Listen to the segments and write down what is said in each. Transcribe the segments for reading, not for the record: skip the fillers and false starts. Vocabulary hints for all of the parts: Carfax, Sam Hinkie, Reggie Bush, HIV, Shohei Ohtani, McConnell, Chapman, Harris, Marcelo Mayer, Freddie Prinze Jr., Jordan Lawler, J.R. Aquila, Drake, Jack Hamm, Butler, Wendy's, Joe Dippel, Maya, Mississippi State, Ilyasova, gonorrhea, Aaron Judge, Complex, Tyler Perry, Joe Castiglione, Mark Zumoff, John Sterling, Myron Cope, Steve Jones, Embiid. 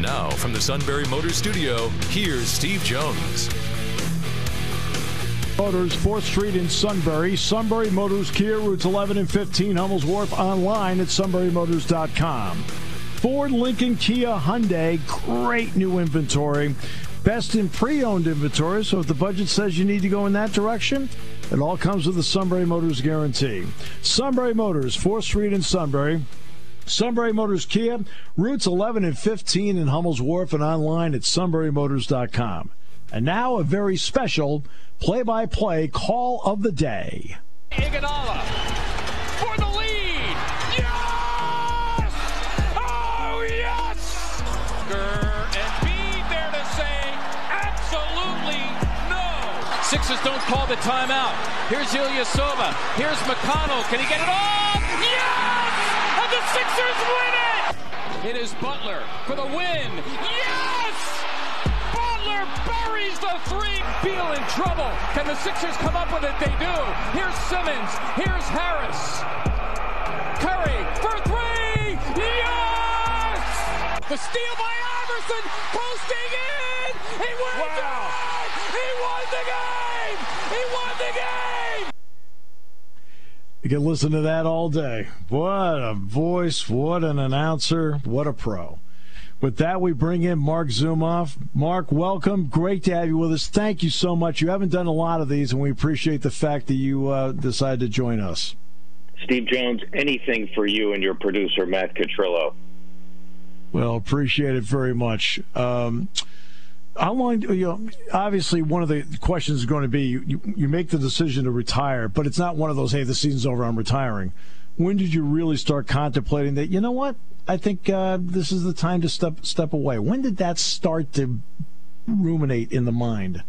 Now from the Sunbury Motors Studio, here's Steve Jones. Motors, 4th Street in Sunbury. Sunbury Motors Kia, routes 11 and 15, Hummel's Wharf, online at sunburymotors.com. Ford, Lincoln, Kia, Hyundai, great new inventory. Best in pre-owned inventory, so if the budget says you need to go in that direction, it all comes with the Sunbury Motors guarantee. Sunbury Motors, 4th Street in Sunbury. Sunbury Motors Kia, routes 11 and 15 in Hummel's Wharf and online at sunburymotors.com. And now a very special play-by-play call of the day. Iguodala for the lead. Yes! Oh, yes! Embiid there to say absolutely no. Sixers don't call the timeout. Here's Ilyasova. Here's McConnell. Can he get it off? Yes! And the Sixers win it! It is Butler for the win. Yes! Buries the three. Beal in trouble. Can the Sixers come up with it? They do. Here's Simmons. Here's Harris. Curry for three. Yes! The steal by Iverson. Posting in. He won the game. He won the game. He won the game. You can listen to that all day. What a voice. What an announcer. What a pro. With that, we bring in Mark Zumoff. Mark, welcome. Great to have you with us. Thank you so much. You haven't done a lot of these, and we appreciate the fact that you decided to join us. Steve Jones, anything for you and your producer, Matt Cotrillo. Well, appreciate it very much. How long, obviously one of the questions is going to be, you make the decision to retire, but it's not one of those, hey, the season's over, I'm retiring. When did you really start contemplating that, you know what, I think this is the time to step away? When did that start to ruminate in the mind?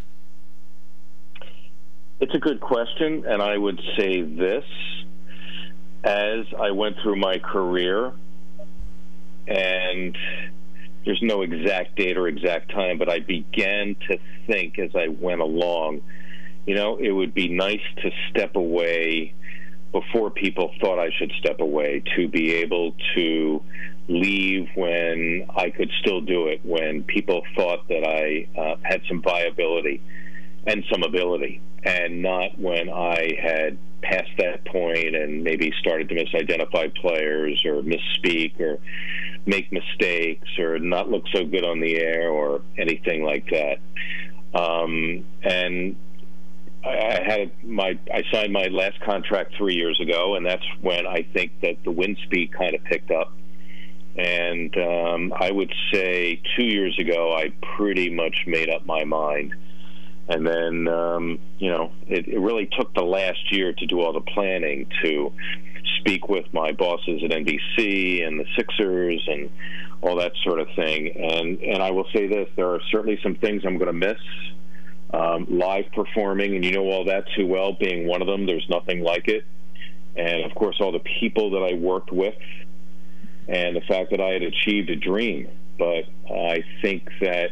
It's a good question, and I would say this. As I went through my career, and there's no exact date or exact time, but I began to think as I went along, you know, it would be nice to step away before people thought I should step away, to be able to leave when I could still do it, when people thought that I had some viability and some ability, and not when I had passed that point and maybe started to misidentify players or misspeak or make mistakes or not look so good on the air or anything like that. And I signed my last contract 3 years ago, and that's when I think that the wind speed kind of picked up. And I would say 2 years ago, I pretty much made up my mind. And then, it really took the last year to do all the planning, to speak with my bosses at NBC and the Sixers and all that sort of thing. And I will say this, there are certainly some things I'm going to miss. Live performing, and you know all that too well, being one of them. There's nothing like it. And, of course, all the people that I worked with and the fact that I had achieved a dream. But I think that,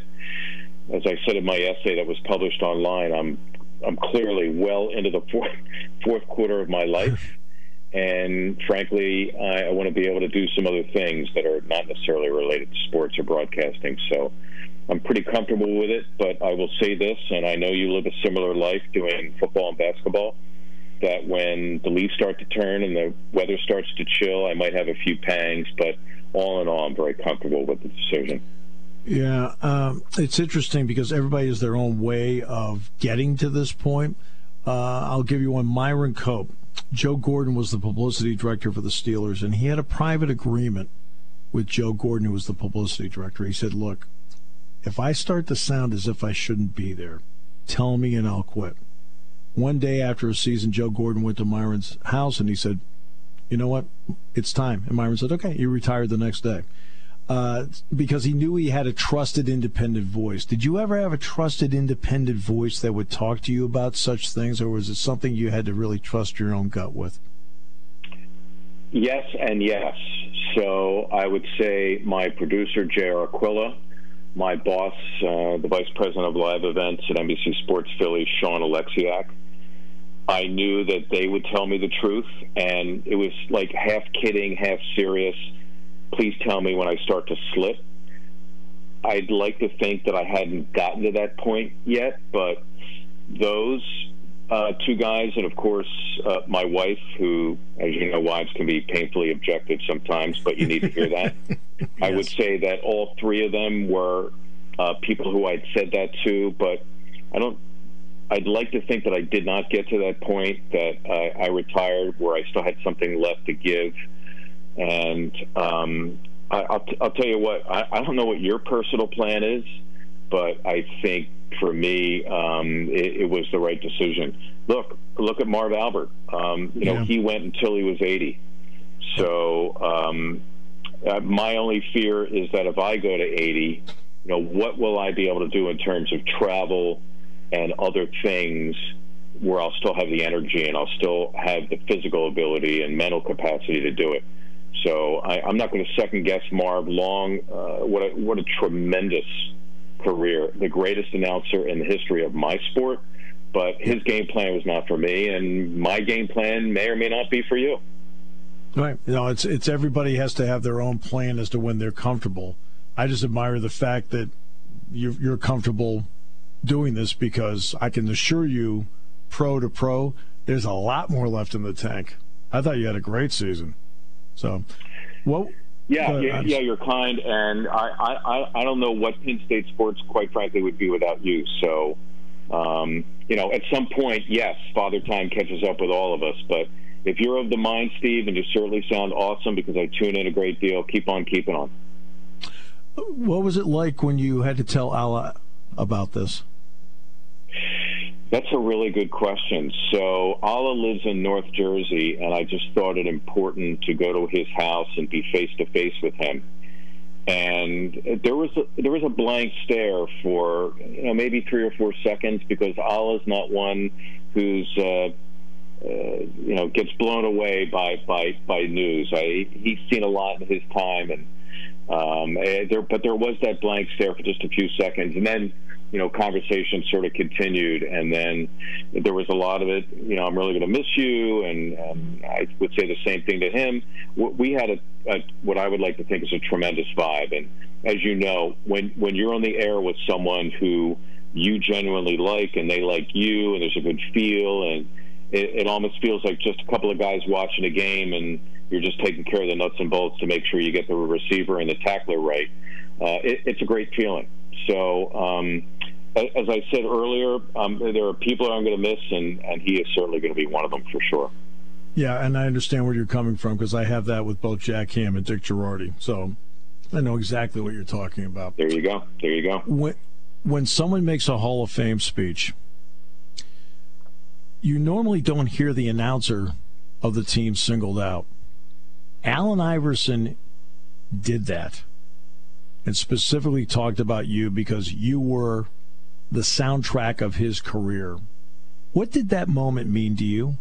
as I said in my essay that was published online, I'm clearly well into the fourth quarter of my life. And, frankly, I want to be able to do some other things that are not necessarily related to sports or broadcasting. So I'm pretty comfortable with it, but I will say this, and I know you live a similar life doing football and basketball, that when the leaves start to turn and the weather starts to chill, I might have a few pangs, but all in all, I'm very comfortable with the decision. Yeah, it's interesting because everybody has their own way of getting to this point. I'll give you one. Myron Cope. Joe Gordon was the publicity director for the Steelers, and he had a private agreement with Joe Gordon, who was the publicity director. He said, look, if I start to sound as if I shouldn't be there, tell me and I'll quit. One day after a season, Joe Gordon went to Myron's house and he said, you know what, it's time. And Myron said, okay, he retired the next day. because he knew he had a trusted, independent voice. Did you ever have a trusted, independent voice that would talk to you about such things, or was it something you had to really trust your own gut with? Yes and yes. So I would say my producer, J.R. Aquila, my boss, the vice president of live events at NBC Sports Philly, Sean Alexiak, I knew that they would tell me the truth, and it was like half kidding, half serious. Please tell me when I start to slip. I'd like to think that I hadn't gotten to that point yet, but those two guys, and of course my wife, who, as you know, wives can be painfully objective sometimes, but you need to hear that. Yes. I would say that all three of them were people who I'd said that to, but I'd like to think that I did not get to that point, that I retired where I still had something left to give. And I'll tell you what, I don't know what your personal plan is, but I think for me it was the right decision. Look at Marv Albert. You know, he went until he was 80. So my only fear is that if I go to 80, you know, what will I be able to do in terms of travel and other things where I'll still have the energy and I'll still have the physical ability and mental capacity to do it. So I'm not going to second-guess Marv Long. What a tremendous career, the greatest announcer in the history of my sport. But his game plan was not for me, and my game plan may or may not be for you. Right. You know, it's everybody has to have their own plan as to when they're comfortable. I just admire the fact that you're comfortable doing this, because I can assure you, pro to pro, there's a lot more left in the tank. I thought you had a great season. So, well, yeah, you're kind, and I don't know what Penn State sports, quite frankly, would be without you. So, you know, at some point, yes, Father Time catches up with all of us. But if you're of the mind, Steve, and you certainly sound awesome, because I tune in a great deal, keep on keeping on. What was it like when you had to tell Al about this? That's a really good question. So, Ala lives in North Jersey, and I just thought it important to go to his house and be face-to-face with him. And there was a blank stare for, you know, maybe 3 or 4 seconds, because Ala's not one who's, you know, gets blown away by news. He's seen a lot in his time, and but there was that blank stare for just a few seconds. And then, you know, conversation sort of continued, and then there was a lot of it, you know, I'm really going to miss you, and I would say the same thing to him. We had what I would like to think is a tremendous vibe, and as you know, when you're on the air with someone who you genuinely like, and they like you, and there's a good feel, and it almost feels like just a couple of guys watching a game, and you're just taking care of the nuts and bolts to make sure you get the receiver and the tackler right. It's a great feeling. So, as I said earlier, there are people I'm going to miss, and he is certainly going to be one of them for sure. Yeah, and I understand where you're coming from, because I have that with both Jack Hamm and Dick Jerardi. So I know exactly what you're talking about. There you go. There you go. When someone makes a Hall of Fame speech, you normally don't hear the announcer of the team singled out. Allen Iverson did that, and specifically talked about you because you were the soundtrack of his career. What did that moment mean to you?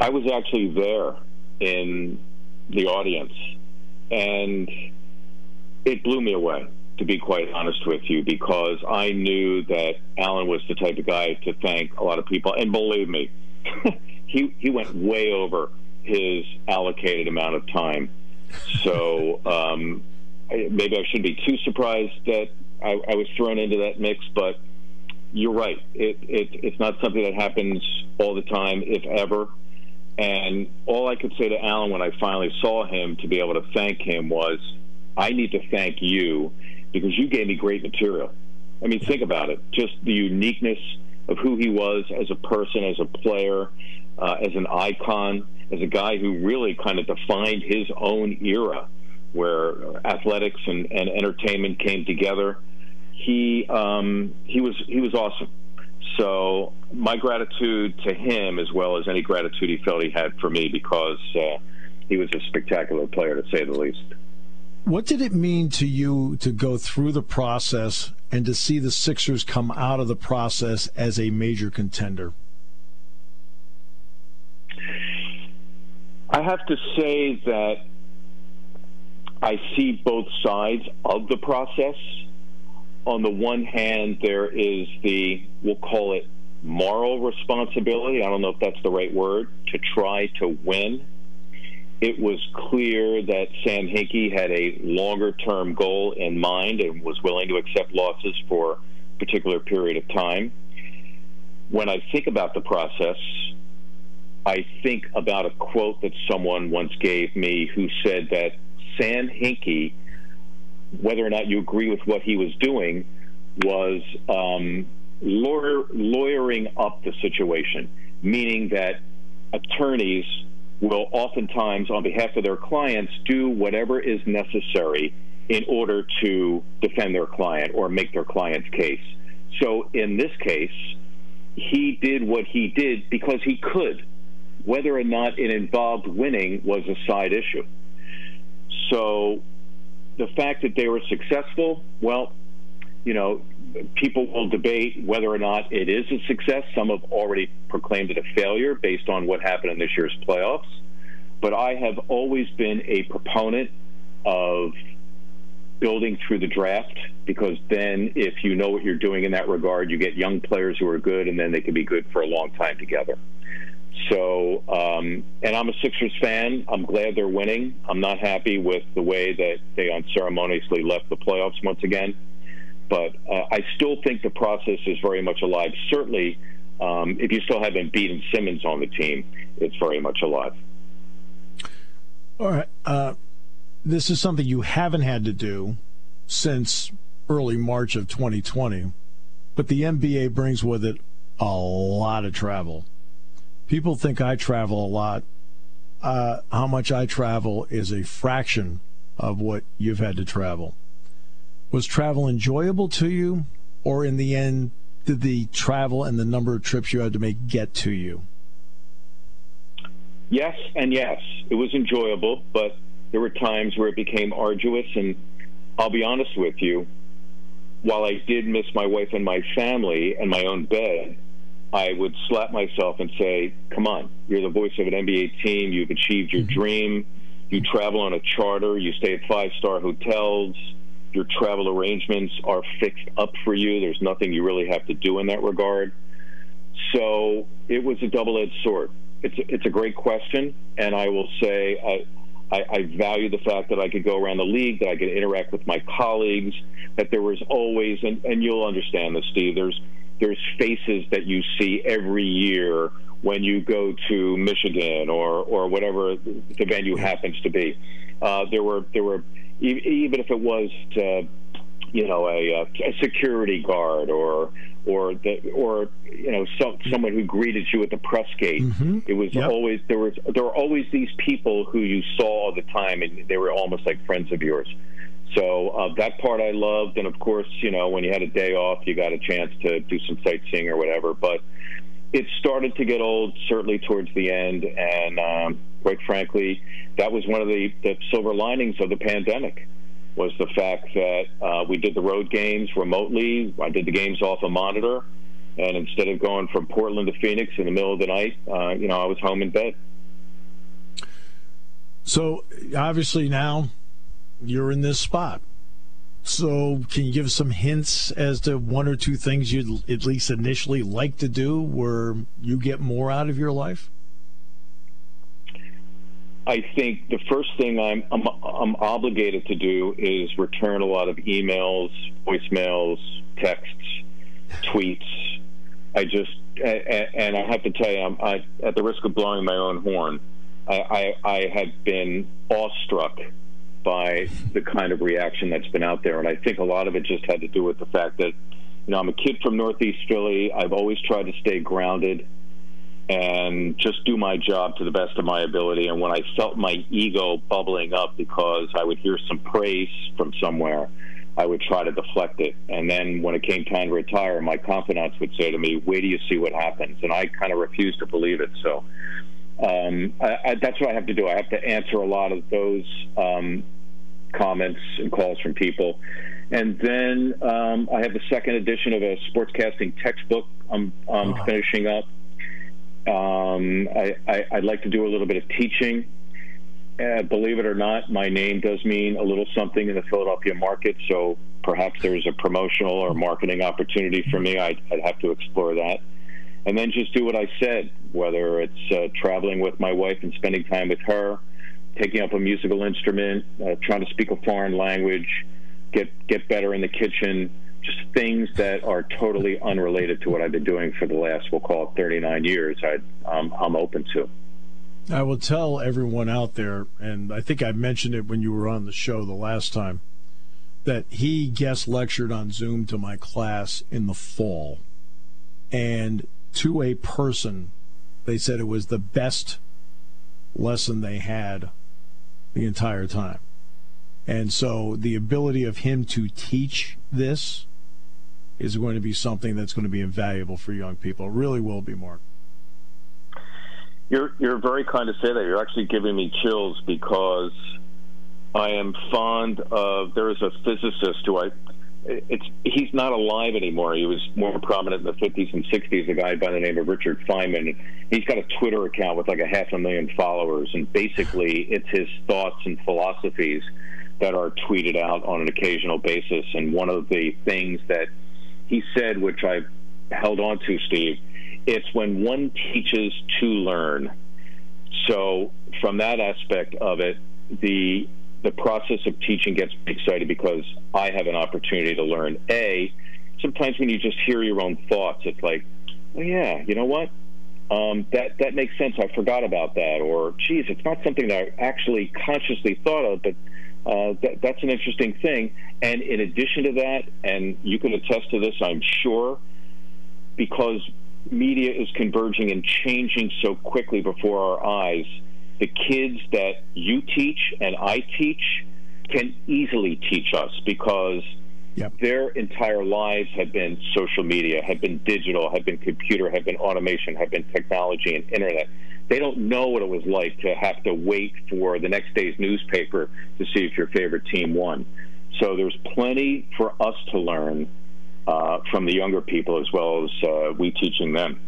I was actually there in the audience, and it blew me away, to be quite honest with you, because I knew that Allen was the type of guy to thank a lot of people. And believe me, he went way over his allocated amount of time. So maybe I shouldn't be too surprised that I was thrown into that mix, but you're right. It's not something that happens all the time, if ever. And all I could say to Allen when I finally saw him, to be able to thank him, was, I need to thank you, because you gave me great material. I mean, think about it. Just the uniqueness of who he was as a person, as a player, as an icon, as a guy who really kind of defined his own era where athletics and entertainment came together. He was awesome. So my gratitude to him, as well as any gratitude he felt he had for me, because he was a spectacular player, to say the least. What did it mean to you to go through the process and to see the Sixers come out of the process as a major contender? I have to say that I see both sides of the process. On the one hand, there is the, we'll call it moral responsibility, I don't know if that's the right word, to try to win. It was clear that Sam Hinkie had a longer-term goal in mind and was willing to accept losses for a particular period of time. When I think about the process, I think about a quote that someone once gave me who said that Sam Hinkie, whether or not you agree with what he was doing, was lawyering up the situation, meaning that attorneys will oftentimes, on behalf of their clients, do whatever is necessary in order to defend their client or make their client's case. So in this case, he did what he did because he could. Whether or not it involved winning was a side issue. So the fact that they were successful, well, you know, people will debate whether or not it is a success. Some have already proclaimed it a failure based on what happened in this year's playoffs. But I have always been a proponent of building through the draft, because then if you know what you're doing in that regard, you get young players who are good, and then they can be good for a long time together. So, and I'm a Sixers fan. I'm glad they're winning. I'm not happy with the way that they unceremoniously left the playoffs once again. But I still think the process is very much alive. Certainly, if you still have Embiid and Simmons on the team, it's very much alive. All right. This is something you haven't had to do since early March of 2020. But the NBA brings with it a lot of travel. People think I travel a lot. How much I travel is a fraction of what you've had to travel. Was travel enjoyable to you, or in the end, did the travel and the number of trips you had to make get to you? Yes and yes. It was enjoyable, but there were times where it became arduous, and I'll be honest with you, while I did miss my wife and my family and my own bed, I would slap myself and say, come on, you're the voice of an NBA team. You've achieved your dream. You travel on a charter. You stay at five-star hotels. Your travel arrangements are fixed up for you. There's nothing you really have to do in that regard. So it was a double-edged sword. It's a great question, and I will say I value the fact that I could go around the league, that I could interact with my colleagues, that there was always, and you'll understand this, Steve, there's faces that you see every year when you go to Michigan or whatever the venue happens to be. There were even if it was a security guard or someone who greeted you at the press gate. Mm-hmm. It was always there were always these people who you saw all the time, and they were almost like friends of yours. So that part I loved, and of course, you know, when you had a day off, you got a chance to do some sightseeing or whatever. But it started to get old, certainly towards the end, and quite frankly, that was one of the silver linings of the pandemic, was the fact that we did the road games remotely. I did the games off a monitor, and instead of going from Portland to Phoenix in the middle of the night, I was home in bed. So obviously now you're in this spot. So can you give some hints as to one or two things you'd at least initially like to do where you get more out of your life? I think the first thing I'm obligated to do is return a lot of emails, voicemails, texts, tweets. And I have to tell you, I'm at the risk of blowing my own horn, I have been awestruck by the kind of reaction that's been out there. And I think a lot of it just had to do with the fact that, I'm a kid from Northeast Philly. I've always tried to stay grounded and just do my job to the best of my ability. And when I felt my ego bubbling up because I would hear some praise from somewhere, I would try to deflect it. And then when it came time to retire, my confidants would say to me, wait till you see what happens. And I kind of refused to believe it. So that's what I have to do. I have to answer a lot of those comments and calls from people. And then I have the second edition of a sportscasting textbook I'm finishing up. I'd like to do a little bit of teaching. Believe it or not, my name does mean a little something in the Philadelphia market, so perhaps there's a promotional or marketing opportunity for me. I'd have to explore that. And then just do what I said, whether it's traveling with my wife and spending time with her, taking up a musical instrument, trying to speak a foreign language, get better in the kitchen, just things that are totally unrelated to what I've been doing for the last, we'll call it 39 years, I'm open to. I will tell everyone out there, and I think I mentioned it when you were on the show the last time, that he guest lectured on Zoom to my class in the fall. And to a person, they said it was the best lesson they had the entire time. And so the ability of him to teach this is going to be something that's going to be invaluable for young people. It really will be, Mark. You're very kind to say that. You're actually giving me chills because I am fond of, there is a physicist who he's not alive anymore. He was more prominent in the 50s and 60s, a guy by the name of Richard Feynman. He's got a Twitter account with like 500,000 followers, and basically it's his thoughts and philosophies that are tweeted out on an occasional basis. And one of the things that he said, which I held on to, Steve, it's when one teaches to learn. So from that aspect of it, the process of teaching gets me excited because I have an opportunity to learn. Sometimes when you just hear your own thoughts, it's like, oh, yeah, you know what? That makes sense. I forgot about that. Or, geez, it's not something that I actually consciously thought of, but that's an interesting thing. And in addition to that, and you can attest to this, I'm sure, because media is converging and changing so quickly before our eyes, the kids that you teach and I teach can easily teach us because their entire lives have been social media, have been digital, have been computer, have been automation, have been technology and internet. They don't know what it was like to have to wait for the next day's newspaper to see if your favorite team won. So there's plenty for us to learn from the younger people as well as we teaching them.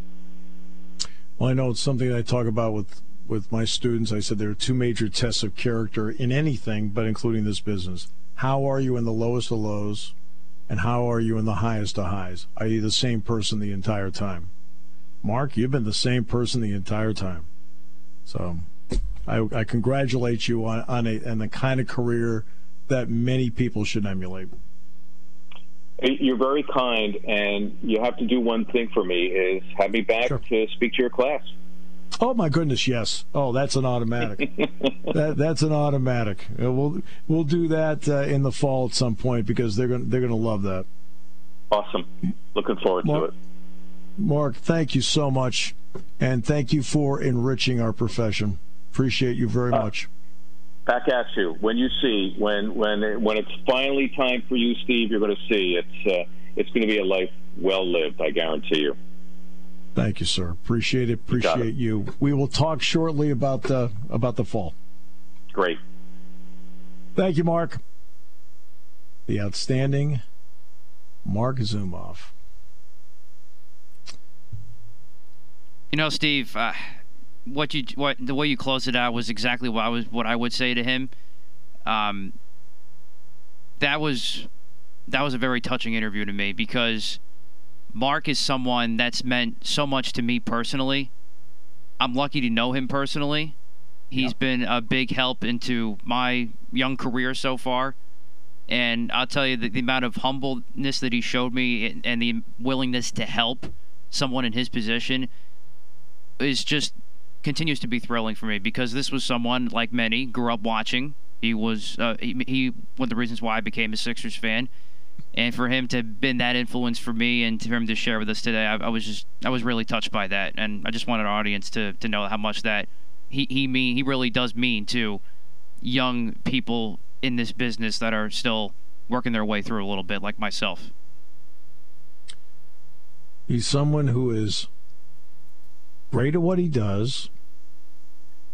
Well, I know it's something I talk about with my students. I said there are two major tests of character in anything, but including this business. How are you in the lowest of lows, and how are you in the highest of highs? Are you the same person the entire time? Mark, you've been the same person the entire time. So I congratulate you on the kind of career that many people should emulate. You're very kind, and you have to do one thing for me, is have me back to speak to your class. Oh, my goodness, yes. Oh, that's an automatic. That's an automatic. We'll do that in the fall at some point because they're going to love that. Awesome. Looking forward to it. Mark, thank you so much, and thank you for enriching our profession. Appreciate you very much. Back at you. When you see, when it's finally time for you, Steve, you're going to see. It's going to be a life well lived, I guarantee you. Thank you, sir. Appreciate it. Appreciate you. We will talk shortly about the fall. Great. Thank you, Mark. The outstanding Mark Zumoff. You know, Steve, the way you closed it out was exactly what I would say to him. That was a very touching interview to me because Mark is someone that's meant so much to me personally. I'm lucky to know him personally. He's been a big help into my young career so far. And I'll tell you that the amount of humbleness that he showed me and the willingness to help someone in his position is just continues to be thrilling for me because this was someone, like many, grew up watching. He was one of the reasons why I became a Sixers fan. And for him to have been that influence for me and for him to share with us today, I was really touched by that. And I just wanted our audience to know how much that he really does mean to young people in this business that are still working their way through a little bit, like myself. He's someone who is great at what he does,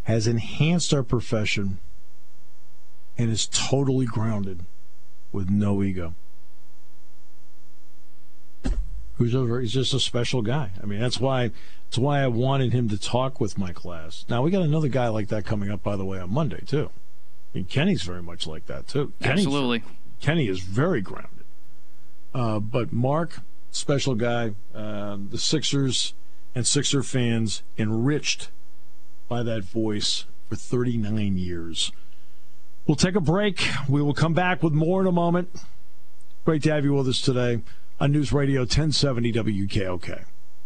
has enhanced our profession, and is totally grounded with no ego. He's just a special guy. I mean, that's why I wanted him to talk with my class. Now, we got another guy like that coming up, by the way, on Monday, too. I mean, Kenny's very much like that, too. Absolutely. Kenny is very grounded. But Mark, special guy. The Sixers and Sixer fans enriched by that voice for 39 years. We'll take a break. We will come back with more in a moment. Great to have you with us today on News Radio 1070 WKOK.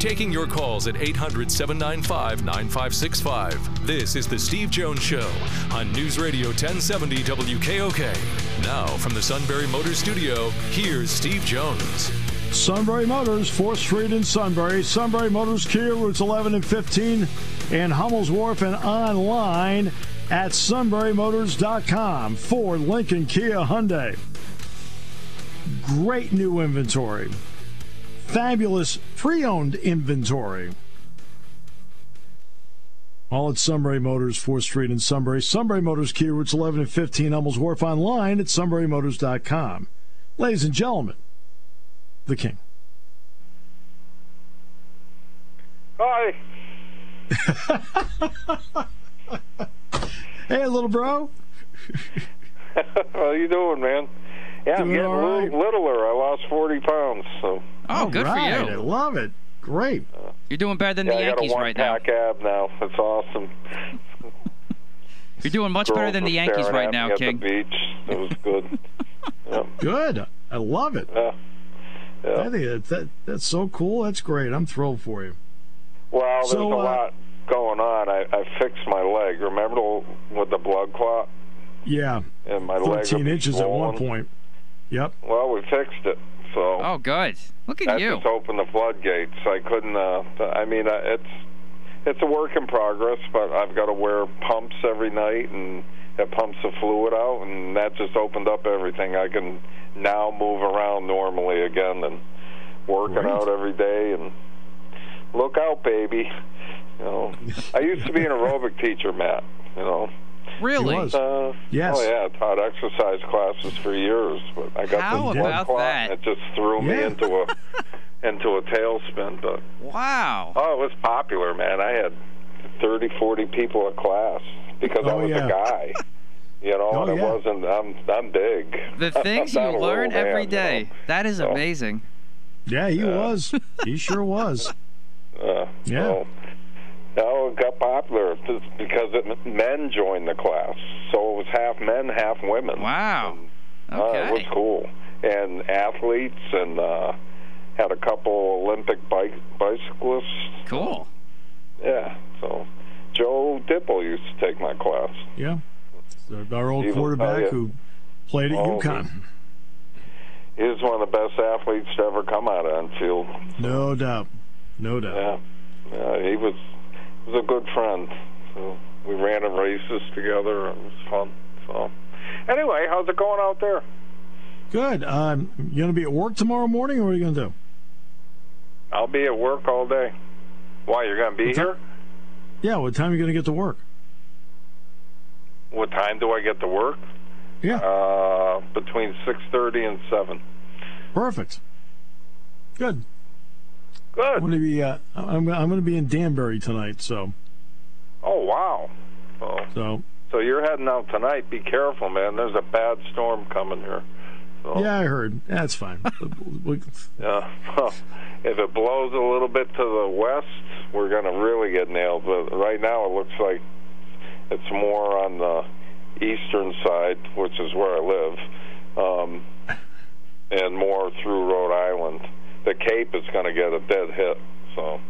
Taking your calls at 800-795-9565. This is The Steve Jones Show on News Radio 1070 WKOK. Now from the Sunbury Motors Studio, here's Steve Jones. Sunbury Motors, 4th Street in Sunbury. Sunbury Motors Kia, routes 11 and 15 in Hummel's Wharf and online at sunburymotors.com. Ford, Lincoln, Kia, Hyundai. Great new inventory. Fabulous pre-owned inventory. All at Sunbury Motors, 4th Street in Sunbury. Sunbury Motors, Key Routes 11 and 15, Hummel's Wharf, online at sunburymotors.com. Ladies and gentlemen, the King. Hi. Hey, little bro. How you doing, man? Yeah, I'm getting right. Littler. I lost 40 pounds, so. Oh, good right. For you. I love it. Great. You're doing better than the Yankees right now. I got a one-pack now. Ab now. That's awesome. You're doing much better than the Yankees right now, King. At the beach. It was good. Yeah. Good. I love it. Yeah. I think that's so cool. That's great. I'm thrilled for you. Well, there's a lot going on. I fixed my leg. Remember with the blood clot? Yeah. And my leg 13 inches swollen. At one point. Yep. Well, we fixed it. So oh, good. Look at you. I just opened the floodgates. I couldn't. I mean, it's a work in progress, but I've got to wear pumps every night, and it pumps the fluid out, and that just opened up everything. I can now move around normally again, and working out every day, and look out, baby. You know, I used to be an aerobic teacher, Matt. You know. Really? Yes. Oh, yeah. I taught exercise classes for years, but I got this blood clot, and it just threw me into a tailspin. But wow! Oh, it was popular, man. I had 30, 40 people at class because I was a guy, you know, and it wasn't. I'm big. The things you learn every day. You know? That is amazing. Yeah, he was. He sure was. Yeah. So, no, it got popular because men joined the class. So it was half men, half women. Wow. And, okay. It was cool. And athletes and had a couple Olympic bicyclists. Cool. Yeah. So Joe Dippel used to take my class. Yeah. Our old quarterback who played at UConn. He was one of the best athletes to ever come out of Enfield. No doubt. No doubt. Yeah. He was a good friend. So we ran in races together. It was fun. So anyway, how's it going out there? Good. You going to be at work tomorrow morning, or what are you going to do? I'll be at work all day. Why, you're going to be here? Yeah, what time are you going to get to work? What time do I get to work? Yeah. Between 6:30 and 7. Perfect. Good. Good. I'm going to be I'm going to be in Danbury tonight. So. Oh wow. So So you're heading out tonight. Be careful, man. There's a bad storm coming here. So. Yeah, I heard. That's fine. Well, if it blows a little bit to the west, we're going to really get nailed. But right now it looks like it's more on the eastern side, which is where I live, and more through Rhode Island. The Cape is going to get a dead hit. So.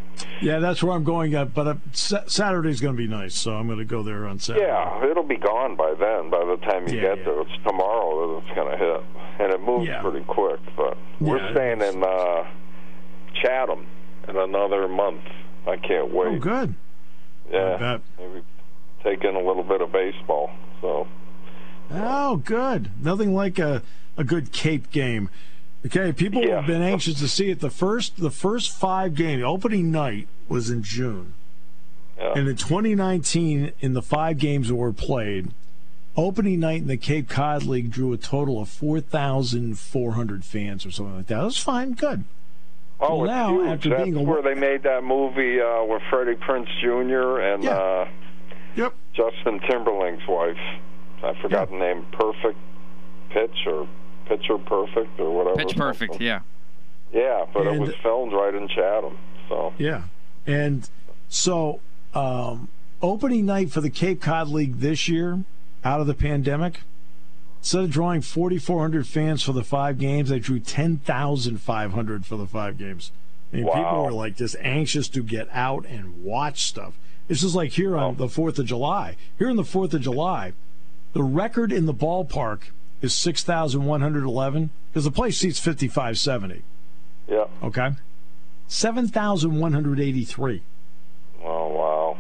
Yeah, that's where I'm going at, but Saturday's going to be nice, so I'm going to go there on Saturday. Yeah, it'll be gone by then, by the time you get there. It's tomorrow that it's going to hit, and it moves pretty quick. But we're staying in Chatham in another month. I can't wait. Oh, good. Yeah, maybe take in a little bit of baseball. So. Oh, good. Nothing like a good Cape game. Okay, people have been anxious to see it. The first five games, opening night was in June. Yeah. And in 2019, in the five games that were played, opening night in the Cape Cod League drew a total of 4,400 fans or something like that. That was fine, good. Oh, well, now, huge. After that's where they made that movie with Freddie Prinze Jr. and Justin Timberlake's wife. I forgot the name. Perfect Pitch or... Picture Perfect or whatever. Pitch Perfect, yeah. Yeah, but it was filmed right in Chatham. So. Yeah. And so opening night for the Cape Cod League this year, out of the pandemic, instead of drawing 4,400 fans for the five games, they drew 10,500 for the five games. I mean, people were like just anxious to get out and watch stuff. It's just like here on the 4th of July. Here on the 4th of July, the record in the ballpark is 6,111 because the place seats 5,570. Yeah. Okay. 7,183. Oh wow!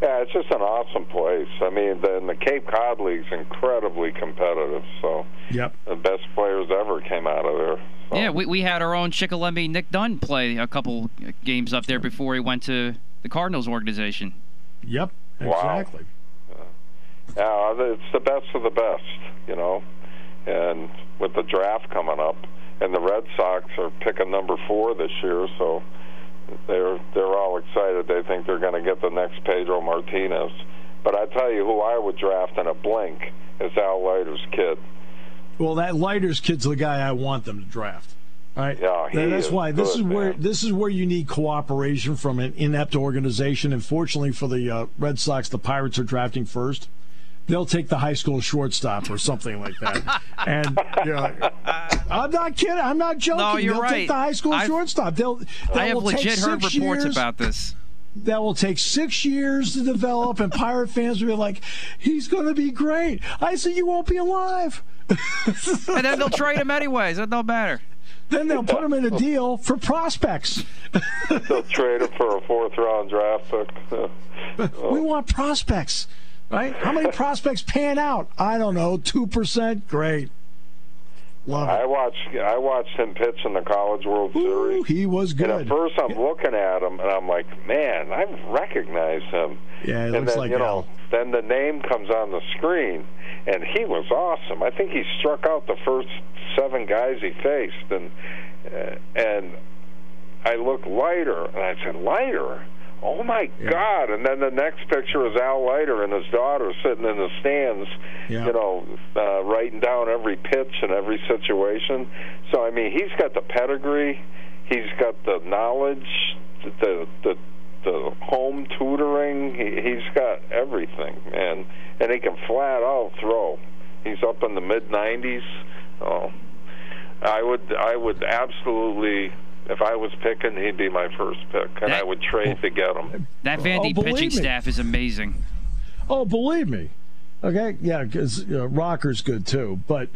Yeah, it's just an awesome place. I mean, the Cape Cod League's incredibly competitive. So. Yep. The best players ever came out of there. So. Yeah, we had our own Chickalembe Nick Dunn play a couple games up there before he went to the Cardinals organization. Yep. Exactly. Wow. Yeah, it's the best of the best, you know, and with the draft coming up, and the Red Sox are picking number 4 this year, so they're all excited. They think they're going to get the next Pedro Martinez. But I tell you who I would draft in a blink is Al Leiter's kid. Well, that Leiter's kid's the guy I want them to draft. All right. Yeah, that's why this is where you need cooperation from an inept organization. And fortunately for the Red Sox, the Pirates are drafting first. They'll take the high school shortstop or something like that. And you're like, I'm not kidding. I'm not joking. No, you're They'll take the high school shortstop. I have legit heard reports about this. That will take 6 years to develop, and Pirate fans will be like, he's going to be great. I said, you won't be alive. And then they'll trade him anyways. It don't matter. Then they'll put him in a deal for prospects. They'll trade him for a 4th-round draft pick. We want prospects. Right? How many prospects pan out? I don't know, 2%. Great, love it. I watched him pitch in the College World Series. He was good. And at first, I'm looking at him and I'm like, man, I recognize him. Yeah, it looks like Al. Then the name comes on the screen, and he was awesome. I think he struck out the first 7 guys he faced, and I looked Leiter, and I said, Leiter. Oh, my God. And then the next picture is Al Leiter and his daughter sitting in the stands, writing down every pitch and every situation. So, I mean, he's got the pedigree. He's got the knowledge, the home tutoring. He's got everything, man. And he can flat out throw. He's up in the mid-90s. Oh, I would absolutely... If I was picking, he'd be my first pick, and I would trade to get him. That Vandy pitching staff is amazing. Oh, believe me. Okay, yeah, because Rocker's good too, but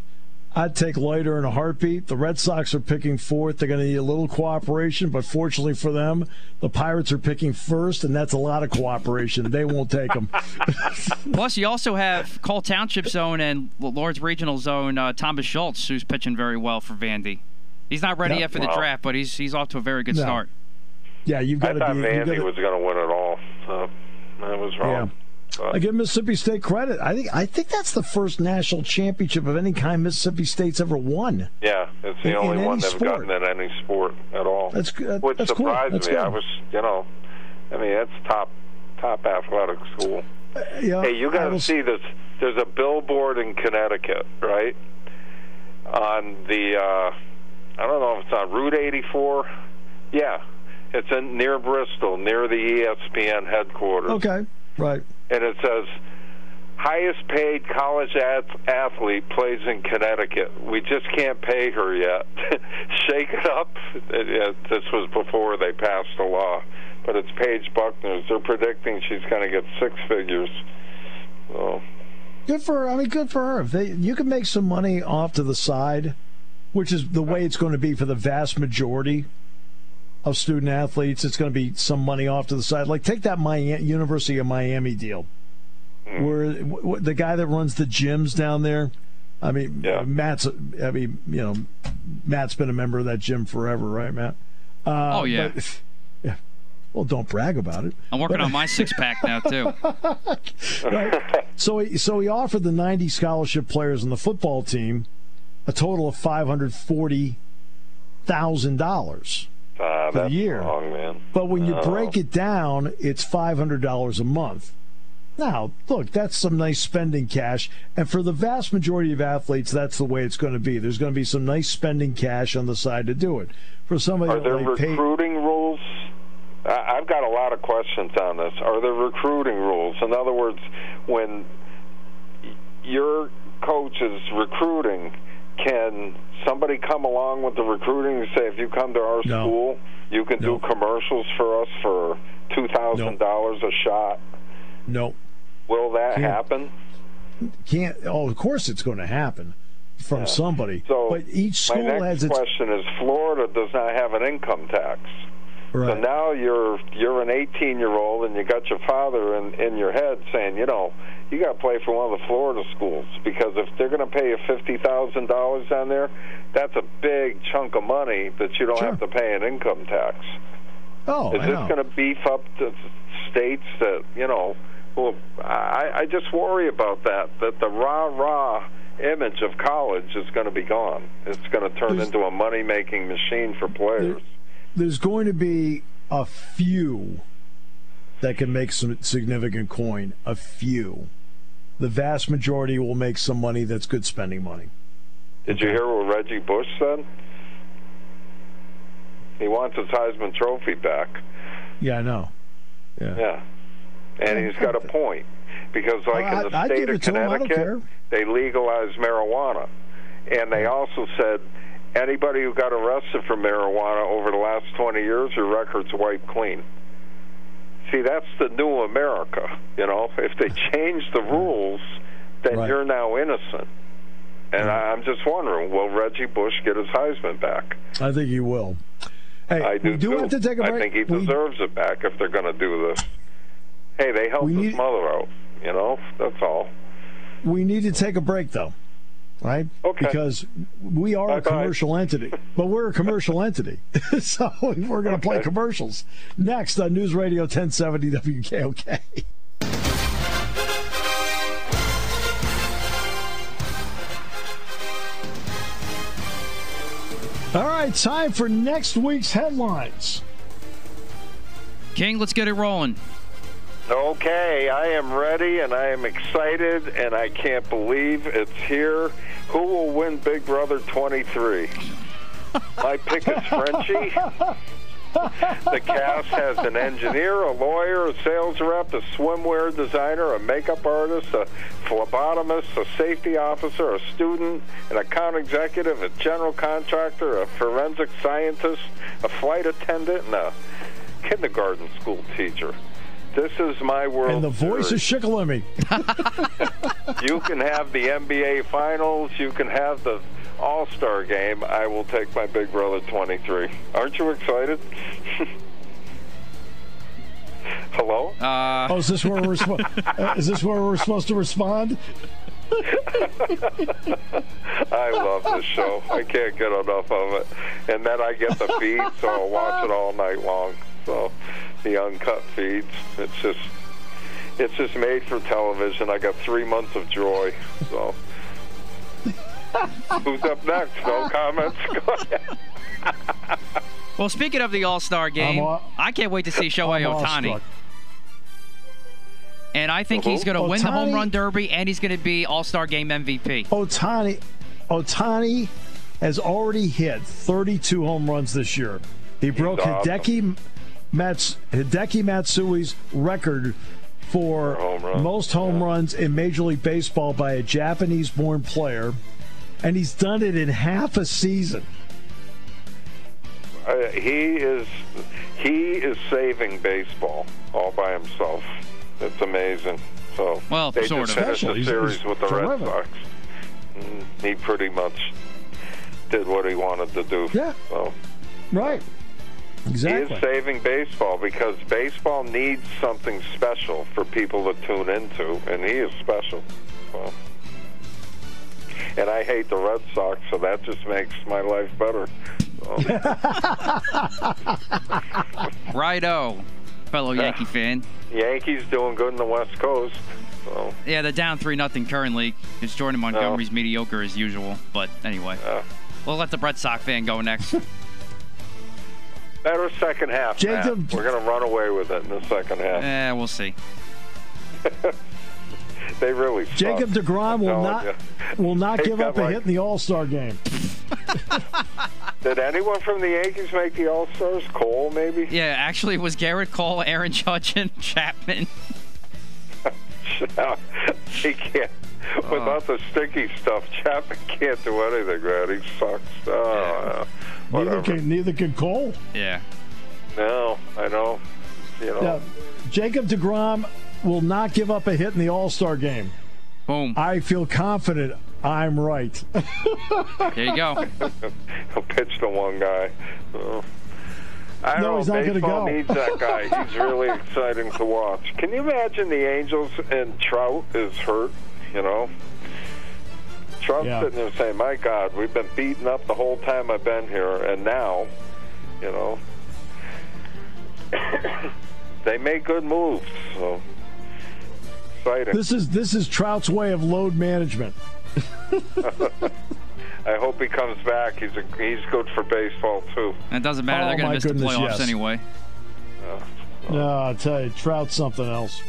I'd take Leiter in a heartbeat. The Red Sox are picking 4th. They're going to need a little cooperation, but fortunately for them, the Pirates are picking first, and that's a lot of cooperation. They won't take them. Plus, you also have Cole Township Zone and Lords Regional Zone, Thomas Schultz, who's pitching very well for Vandy. He's not ready yet for the draft, but he's off to a very good start. Yeah, you've got to be. I thought Vandy was going to win it all. So I was wrong. Yeah. I give Mississippi State credit. I think that's the first national championship of any kind Mississippi State's ever won. Yeah, it's the only one they've gotten in any sport at all. That's good. Which surprised me. I was, I mean, that's top athletic school. Yeah, hey, you got to see this. There's a billboard in Connecticut, right? On the, I don't know if it's on Route 84. Yeah, it's in near Bristol, near the ESPN headquarters. Okay, right. And it says, highest paid college athlete plays in Connecticut. We just can't pay her yet. Shake it up. This was before they passed the law. But it's Paige Buckner's. They're predicting she's going to get six figures. So. Good for her. I mean, good for her. If they, you can make some money off to the side, which is the way it's going to be for the vast majority of student athletes. It's going to be some money off to the side. Like, take that Miami, University of Miami deal, where the guy that runs the gyms down there, I mean, yeah. Matt's been a member of that gym forever, right, Matt? Oh, yeah. But, yeah. Well, don't brag about it. I'm working on my six-pack now, too. Right? So he offered the 90 scholarship players on the football team a total of $540,000 for the year. Wrong, man. But when you break it down, it's $500 a month. Now, look, that's some nice spending cash. And for the vast majority of athletes, that's the way it's going to be. There's going to be some nice spending cash on the side to do it. For somebody Are there recruiting rules? I've got a lot of questions on this. Are there recruiting rules? In other words, when your coach is recruiting, can somebody come along with the recruiting and say, if you come to our school, you can do commercials for us for $2,000 a shot? No. Will that happen? Can't. Oh, of course it's going to happen from somebody. So but each school has its... My next question is, Florida does not have an income tax. Right. So now you're an 18-year-old and you got your father in your head saying, you got to play for one of the Florida schools, because if they're going to pay you $50,000 on there, that's a big chunk of money that you don't have to pay an income tax. Oh, is this going to beef up the states that, well, I just worry about that the rah-rah image of college is going to be gone. It's going to turn into a money-making machine for players. There's going to be a few that can make some significant coin, a few. The vast majority will make some money that's good spending money. Did you hear what Reggie Bush said? He wants his Heisman Trophy back. Yeah, I know. Yeah. And he's got a point. Because, in the state of Connecticut, they legalized marijuana. And they also said anybody who got arrested for marijuana over the last 20 years, your record's wiped clean. See, that's the new America. If they change the rules, then you're now innocent. And I'm just wondering, will Reggie Bush get his Heisman back? I think he will. Hey, I do have to take a break. I think he deserves it back if they're going to do this. Hey, they helped his mother out, that's all. We need to take a break, though, right? Okay. Because we are a commercial entity, but we're a commercial entity, so we're going to play commercials. Next on News Radio 1070 WKOK. All right, time for next week's headlines. King, let's get it rolling. Okay, I am ready, and I am excited, and I can't believe it's here. Who will win Big Brother 23? My pick is Frenchie. The cast has an engineer, a lawyer, a sales rep, a swimwear designer, a makeup artist, a phlebotomist, a safety officer, a student, an account executive, a general contractor, a forensic scientist, a flight attendant, and a kindergarten school teacher. This is my world. And the voice is Shikalemi. You can have the NBA Finals. You can have the All-Star Game. I will take my Big Brother 23. Aren't you excited? Hello? Is this where we're supposed to respond? I love this show. I can't get enough of it. And then I get the feed, so I'll watch it all night long. So the uncut feeds, it's just made for television. I got 3 months of joy. So who's up next? No comments. Go ahead. Well, speaking of the All-Star Game, I can't wait to see Shohei Ohtani. And I think he's going to win the home run derby, and he's going to be All-Star Game MVP. Ohtani has already hit 32 home runs this year. He broke Hideki Matsui's record for most home runs in Major League Baseball by a Japanese-born player, and he's done it in half a season. He is saving baseball all by himself. It's amazing. So they sort of finished the series with the Red Sox. He pretty much did what he wanted to do. Yeah. So. Right. Exactly. He is saving baseball because baseball needs something special for people to tune into, and he is special. So. And I hate the Red Sox, so that just makes my life better. Righto, fellow Yankee fan. Yankees doing good in the West Coast. So. Yeah, they're down 3-0 currently. It's Jordan Montgomery's mediocre as usual. But anyway, we'll let the Red Sox fan go next. Better second half, Jacob. We're going to run away with it in the second half. Yeah, we'll see. They really suck. Jacob DeGrom will not give up a hit in the All-Star game. Did anyone from the Yankees make the All-Stars? Cole, maybe? Yeah, actually, it was Garrett Cole, Aaron Judge, and Chapman. He can't. Without the sticky stuff, Chapman can't do anything, right? He sucks. Neither can Cole. Yeah. No, I know. You know. Yeah. Jacob DeGrom will not give up a hit in the All-Star game. Boom. I feel confident I'm right. There you go. He'll pitch the one guy. I don't know. He's not going to go. Baseball needs that guy. He's really exciting to watch. Can you imagine the Angels and Trout is hurt, you know? Trout's sitting there saying, my God, we've been beaten up the whole time I've been here, and now, you know, they make good moves, so... This is Trout's way of load management. I hope he comes back. He's good for baseball too. It doesn't matter. They're going to miss the playoffs anyway. No, I tell you, Trout's something else.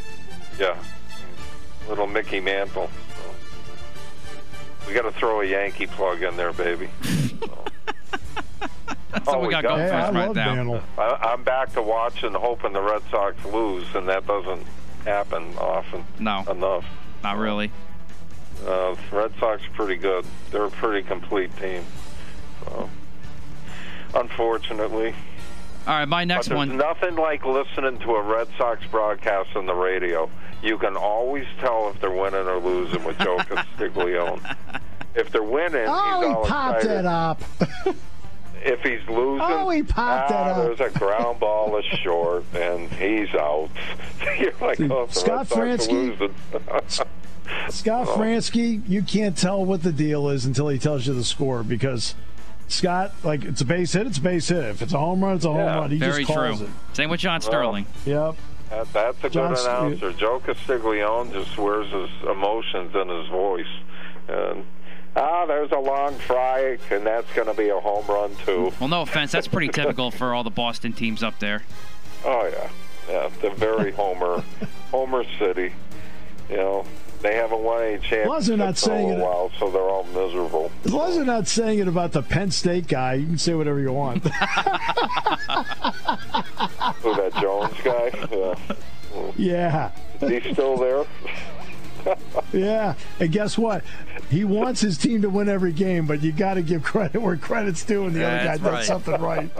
Yeah, little Mickey Mantle. We got to throw a Yankee plug in there, baby. That's all we got going for us right now. I'm back to watching, hoping the Red Sox lose, and that doesn't happen often enough. Not really. Red Sox are pretty good. They're a pretty complete team. So, unfortunately. All right, my next one. There's nothing like listening to a Red Sox broadcast on the radio. You can always tell if they're winning or losing with Joe Castiglione. If they're winning, he's all excited. Oh, he popped it up. If he's losing, there's a ground ball is short, and he's out. You're like, Scott Fransky, you can't tell what the deal is until he tells you the score, because Scott, like, it's a base hit, it's a base hit. If it's a home run, it's a home run. He just calls it. Same with John Sterling. Yep. That's a good announcer. Joe Castiglione just wears his emotions in his voice. And there's a long fry, and that's going to be a home run, too. Well, no offense. That's pretty typical for all the Boston teams up there. Oh, yeah. Yeah, they're very Homer City. You know, they haven't won any championships in a while, so they're all miserable. As long as they're not saying it about the Penn State guy, you can say whatever you want. Who, that Jones guy? Yeah. Yeah. Is he still there? Yeah, and guess what? He wants his team to win every game, but you got to give credit where credit's due, and the other guy does something right.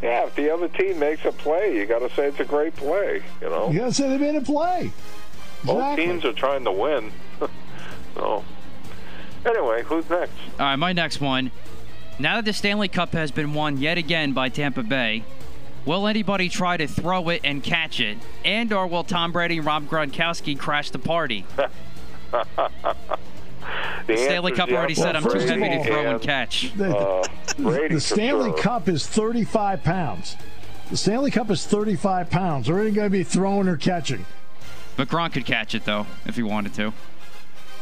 Yeah, if the other team makes a play, you got to say it's a great play. You know, you got to say they made a play. Both teams are trying to win. So, anyway, who's next? All right, my next one. Now that the Stanley Cup has been won yet again by Tampa Bay, will anybody try to throw it and catch it? And or will Tom Brady and Rob Gronkowski crash the party? The Stanley Cup already said I'm too heavy to throw and catch. The Stanley Cup is 35 pounds. The Stanley Cup is 35 pounds. They're either going to be throwing or catching. But Gronk could catch it, though, if he wanted to.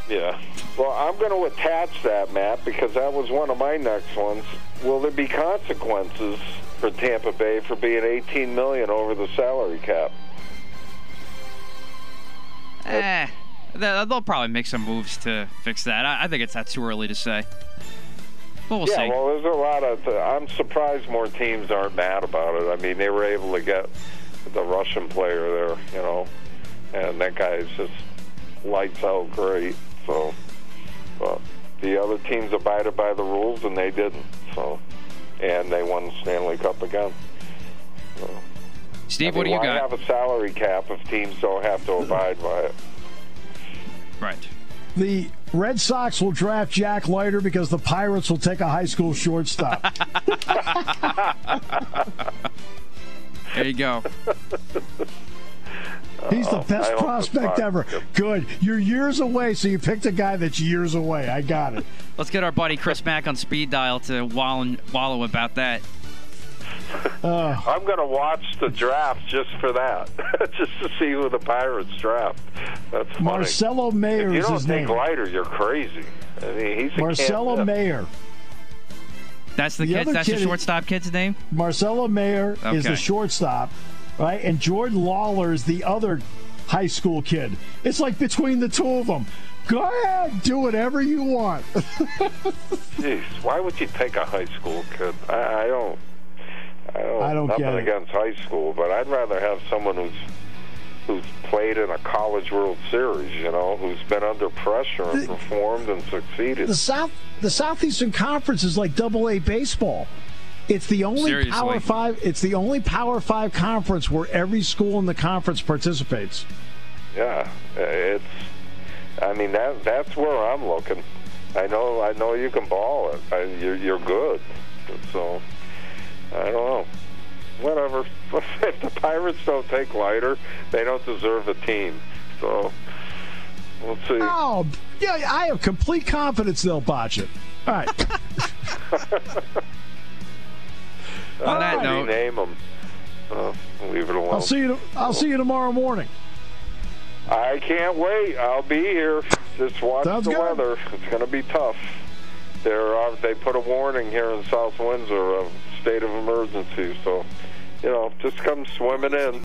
Yeah. Well, I'm going to attach that, Matt, because that was one of my next ones. Will there be consequences for Tampa Bay for being $18 million over the salary cap? They'll probably make some moves to fix that. I think it's not too early to say. But we'll see. Well, there's a lot of... I'm surprised more teams aren't mad about it. I mean, they were able to get the Russian player there, you know, and that guy is just lights out great. So the other teams abided by the rules, and they didn't. So, and they won the Stanley Cup again. So, Steve, what do you got? Have a salary cap if teams don't have to abide by it. Right. The Red Sox will draft Jack Leiter because the Pirates will take a high school shortstop. There you go. He's the best prospect ever. Good. You're years away, so you picked a guy that's years away. I got it. Let's get our buddy Chris Mack on speed dial to wallow about that. I'm going to watch the draft just for that, just to see who the Pirates draft. That's funny. Marcelo Mayer is his name. If you don't think Leiter, you're crazy. I mean, he's Marcelo Mayer. That's the kid. That's the shortstop kid's name. Marcelo Mayer is the shortstop, right? And Jordan Lawler is the other high school kid. It's like between the two of them. Go ahead, do whatever you want. Jeez, why would you take a high school kid? I don't get it. Nothing against high school, but I'd rather have someone who's played in a college World Series, you know, who's been under pressure and performed and succeeded. The Southeastern Conference is like Double-A baseball. It's the only Power Five. It's the only Power Five conference where every school in the conference participates. Yeah, it's. I mean, that's where I'm looking. I know you can ball it. You're good, so. I don't know. Whatever. If the Pirates don't take Leiter, they don't deserve a team. So, we'll see. Oh, yeah, I have complete confidence they'll botch it. All right. On that note, name them. Leave it alone. I'll see you tomorrow morning. I can't wait. I'll be here. Just watch the weather. It's going to be tough. They put a warning here in South Windsor of state of emergency, so, you know, just come swimming in.